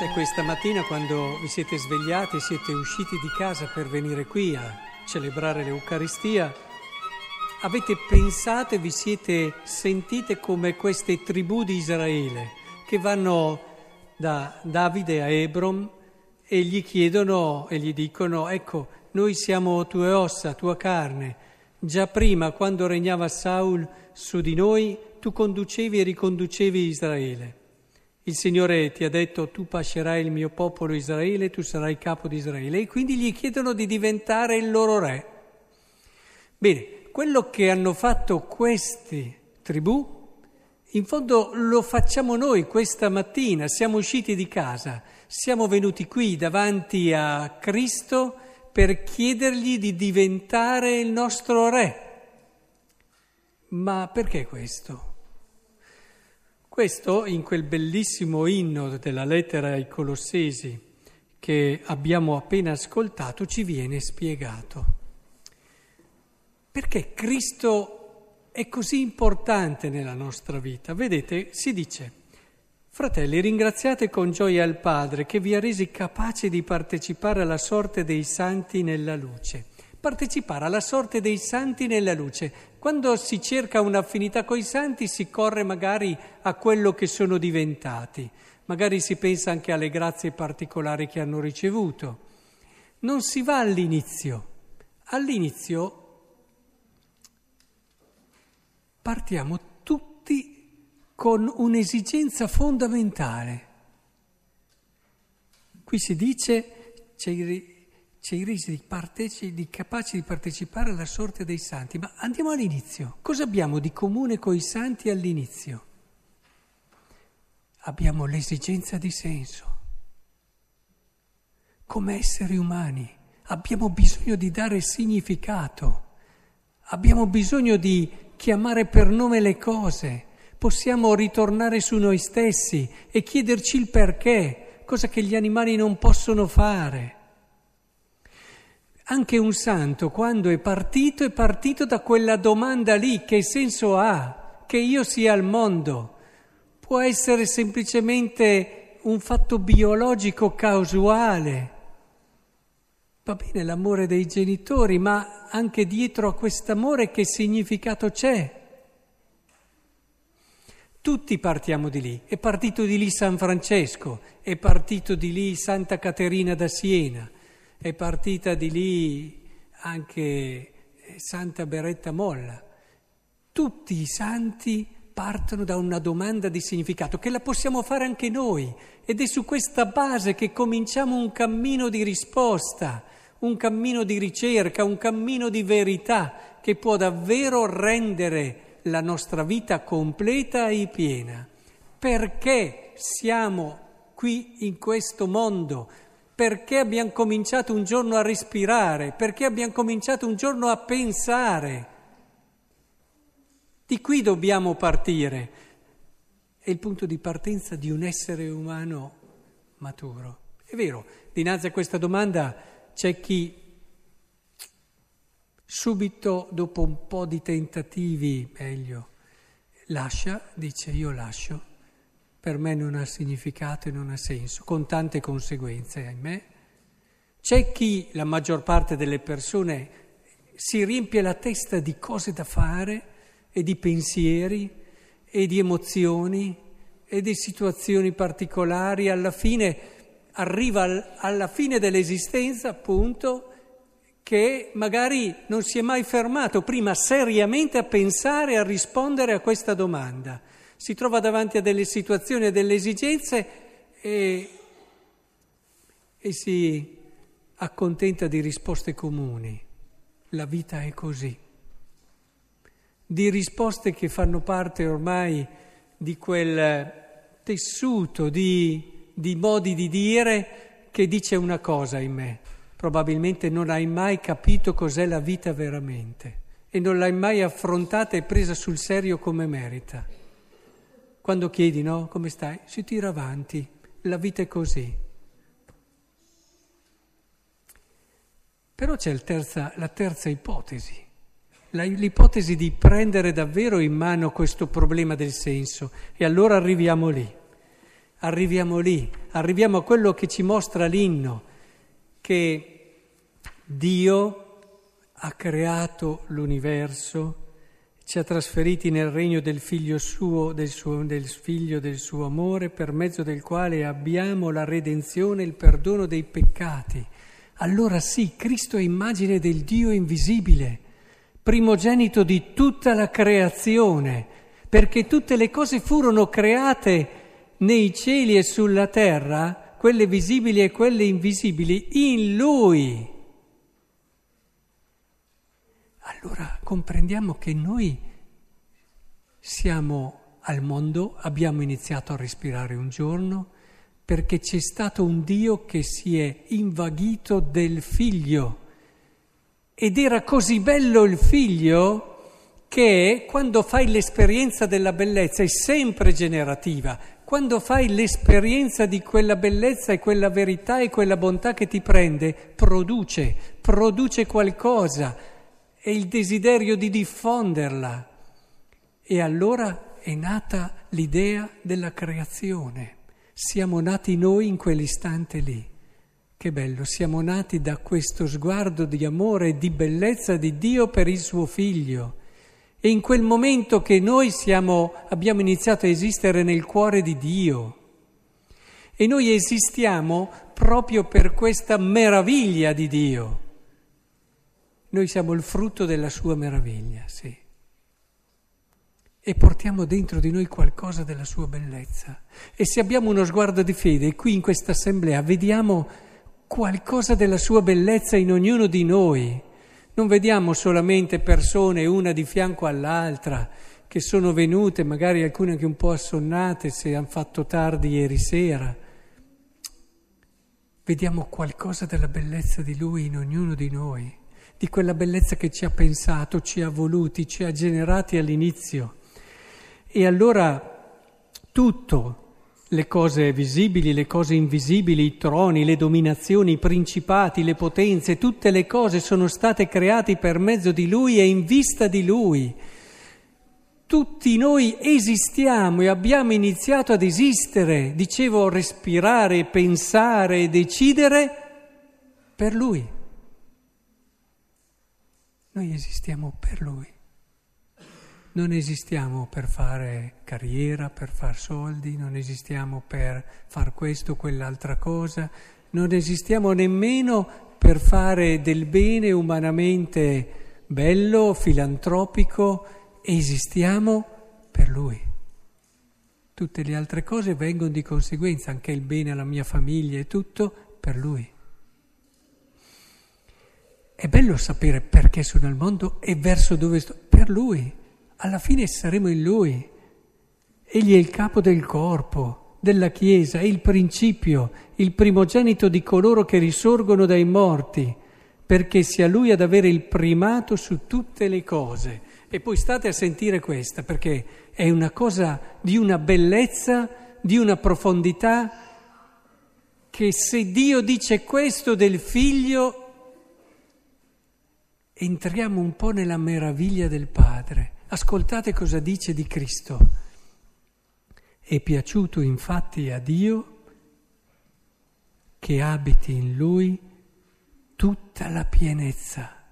Cioè questa mattina quando vi siete svegliati e siete usciti di casa per venire qui a celebrare l'Eucaristia, avete pensato e vi siete sentite come queste tribù di Israele che vanno da Davide a Ebron e gli chiedono e gli dicono: ecco, noi siamo tue ossa, tua carne, già prima quando regnava Saul su di noi tu conducevi e riconducevi Israele. Il Signore ti ha detto: tu pascerai il mio popolo Israele, tu sarai capo di Israele, e quindi gli chiedono di diventare il loro re. Bene, quello che hanno fatto queste tribù, in fondo lo facciamo noi questa mattina. Siamo usciti di casa, siamo venuti qui davanti a Cristo per chiedergli di diventare il nostro re. Ma perché questo? Questo, in quel bellissimo inno della lettera ai Colossesi che abbiamo appena ascoltato, ci viene spiegato. Perché Cristo è così importante nella nostra vita? Vedete, si dice: fratelli, ringraziate con gioia il Padre che vi ha resi capaci di partecipare alla sorte dei santi nella luce. Partecipare alla sorte dei santi nella luce. Quando si cerca un'affinità coi santi si corre magari a quello che sono diventati, magari si pensa anche alle grazie particolari che hanno ricevuto. Non si va all'inizio. All'inizio partiamo tutti con un'esigenza fondamentale. Qui si dice: ci hai resi capaci di partecipare alla sorte dei santi. Ma andiamo all'inizio. Cosa abbiamo di comune coi santi all'inizio? Abbiamo l'esigenza di senso. Come esseri umani abbiamo bisogno di dare significato, abbiamo bisogno di chiamare per nome le cose, possiamo ritornare su noi stessi e chiederci il perché, cosa che gli animali non possono fare. Anche un santo, quando è partito da quella domanda lì: che senso ha che io sia al mondo? Può essere semplicemente un fatto biologico casuale. Va bene l'amore dei genitori, ma anche dietro a quest'amore che significato c'è? Tutti partiamo di lì. È partito di lì San Francesco, è partito di lì Santa Caterina da Siena, è partita di lì anche Santa Beretta Molla. Tutti i santi partono da una domanda di significato, che la possiamo fare anche noi, ed è su questa base che cominciamo un cammino di risposta, un cammino di ricerca, un cammino di verità che può davvero rendere la nostra vita completa e piena. Perché siamo qui in questo mondo? Perché abbiamo cominciato un giorno a respirare? Perché abbiamo cominciato un giorno a pensare? Di qui dobbiamo partire. È il punto di partenza di un essere umano maturo. È vero, dinanzi a questa domanda c'è chi subito, dopo un po' di tentativi, meglio, lascia, dice: io lascio. Per me non ha significato e non ha senso, con tante conseguenze, ahimè. C'è chi, la maggior parte delle persone, si riempie la testa di cose da fare e di pensieri e di emozioni e di situazioni particolari. Alla fine arriva alla fine dell'esistenza, appunto, che magari non si è mai fermato prima seriamente a pensare e a rispondere a questa domanda. Si trova davanti a delle situazioni, a delle esigenze e si accontenta di risposte comuni. La vita è così. Di risposte che fanno parte ormai di quel tessuto di modi di dire che dice una cosa in me. Probabilmente non hai mai capito cos'è la vita veramente e non l'hai mai affrontata e presa sul serio come merita. Quando chiedi: no, come stai? Si tira avanti, la vita è così. Però c'è la terza ipotesi, l'ipotesi di prendere davvero in mano questo problema del senso, e allora arriviamo lì. arriviamo lì, arriviamo a quello che ci mostra l'inno, che Dio ha creato l'universo, ci ha trasferiti nel regno del Figlio suo, del Figlio del suo amore, per mezzo del quale abbiamo la redenzione, il perdono dei peccati. Allora sì, Cristo è immagine del Dio invisibile, primogenito di tutta la creazione, perché tutte le cose furono create nei cieli e sulla terra, quelle visibili e quelle invisibili, in Lui. Allora comprendiamo che noi siamo al mondo, abbiamo iniziato a respirare un giorno, perché c'è stato un Dio che si è invaghito del Figlio. Ed era così bello il Figlio che quando fai l'esperienza della bellezza è sempre generativa. Quando fai l'esperienza di quella bellezza e quella verità e quella bontà che ti prende, produce qualcosa e il desiderio di diffonderla. E allora è nata l'idea della creazione. Siamo nati noi in quell'istante lì. Che bello, siamo nati da questo sguardo di amore e di bellezza di Dio per il suo Figlio. E in quel momento che noi abbiamo iniziato a esistere nel cuore di Dio. E noi esistiamo proprio per questa meraviglia di Dio. Noi siamo il frutto della sua meraviglia, sì. E portiamo dentro di noi qualcosa della sua bellezza. E se abbiamo uno sguardo di fede, qui in questa assemblea, vediamo qualcosa della sua bellezza in ognuno di noi. Non vediamo solamente persone una di fianco all'altra che sono venute, magari alcune anche un po' assonnate se hanno fatto tardi ieri sera. Vediamo qualcosa della bellezza di Lui in ognuno di noi, di quella bellezza che ci ha pensato, ci ha voluti, ci ha generati all'inizio. E allora tutto, le cose visibili, le cose invisibili, i troni, le dominazioni, i principati, le potenze, tutte le cose sono state create per mezzo di Lui e in vista di Lui. Tutti noi esistiamo e abbiamo iniziato ad esistere, dicevo, respirare, pensare, decidere per Lui. Noi esistiamo per Lui. Non esistiamo per fare carriera, per far soldi, non esistiamo per far questo o quell'altra cosa, non esistiamo nemmeno per fare del bene umanamente bello, filantropico, esistiamo per Lui. Tutte le altre cose vengono di conseguenza, anche il bene alla mia famiglia e tutto per Lui. È bello sapere perché sono al mondo e verso dove sto, per Lui. Alla fine saremo in Lui. Egli è il capo del corpo, della Chiesa, è il principio, il primogenito di coloro che risorgono dai morti, perché sia Lui ad avere il primato su tutte le cose. E poi state a sentire questa, perché è una cosa di una bellezza, di una profondità, che se Dio dice questo del Figlio, entriamo un po' nella meraviglia del Padre. Ascoltate cosa dice di Cristo. È piaciuto infatti a Dio che abiti in Lui tutta la pienezza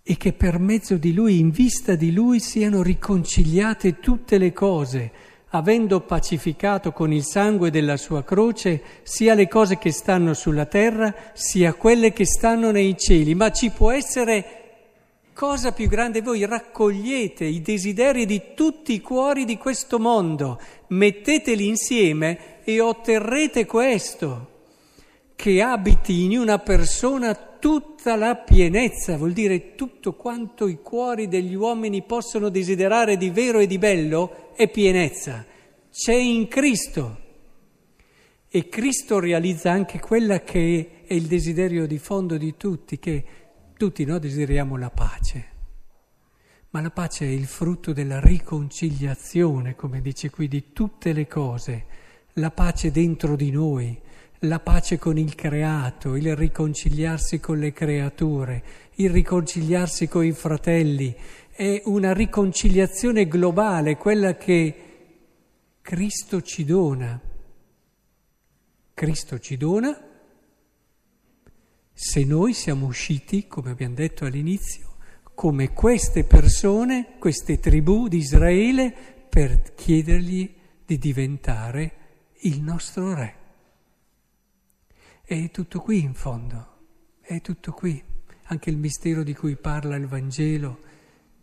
e che per mezzo di Lui, in vista di Lui, siano riconciliate tutte le cose, avendo pacificato con il sangue della sua croce sia le cose che stanno sulla terra sia quelle che stanno nei cieli. Ma ci può essere cosa più grande? Voi raccogliete i desideri di tutti i cuori di questo mondo, metteteli insieme e otterrete questo, che abiti in una persona tutta la pienezza, vuol dire tutto quanto i cuori degli uomini possono desiderare di vero e di bello è pienezza, c'è in Cristo. E Cristo realizza anche quella che è il desiderio di fondo di tutti, che tutti noi desideriamo la pace, ma la pace è il frutto della riconciliazione, come dice qui, di tutte le cose. La pace dentro di noi, la pace con il creato, il riconciliarsi con le creature, il riconciliarsi con i fratelli. È una riconciliazione globale, quella che Cristo ci dona. Cristo ci dona se noi siamo usciti, come abbiamo detto all'inizio, come queste persone, queste tribù di Israele, per chiedergli di diventare il nostro re. È tutto qui in fondo, è tutto qui. Anche il mistero di cui parla il Vangelo,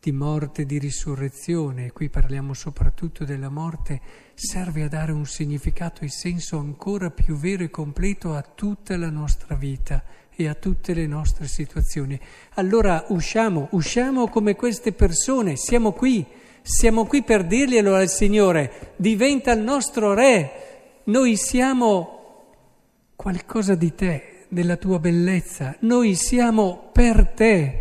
di morte, di risurrezione, qui parliamo soprattutto della morte, serve a dare un significato e senso ancora più vero e completo a tutta la nostra vita e a tutte le nostre situazioni. Allora usciamo come queste persone, siamo qui per dirglielo al Signore, diventa il nostro Re, noi siamo qualcosa di te, della tua bellezza, noi siamo per te,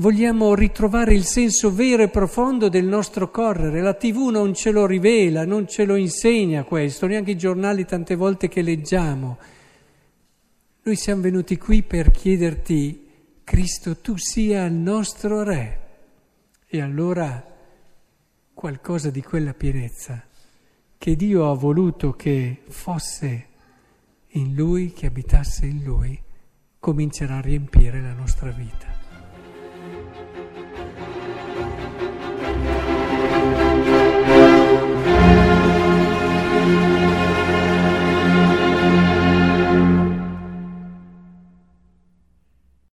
vogliamo ritrovare il senso vero e profondo del nostro correre. La TV non ce lo rivela, non ce lo insegna questo, neanche i giornali tante volte che leggiamo. Noi siamo venuti qui per chiederti, Cristo, tu sia il nostro Re. E allora qualcosa di quella pienezza che Dio ha voluto che fosse in Lui, che abitasse in Lui, comincerà a riempire la nostra vita.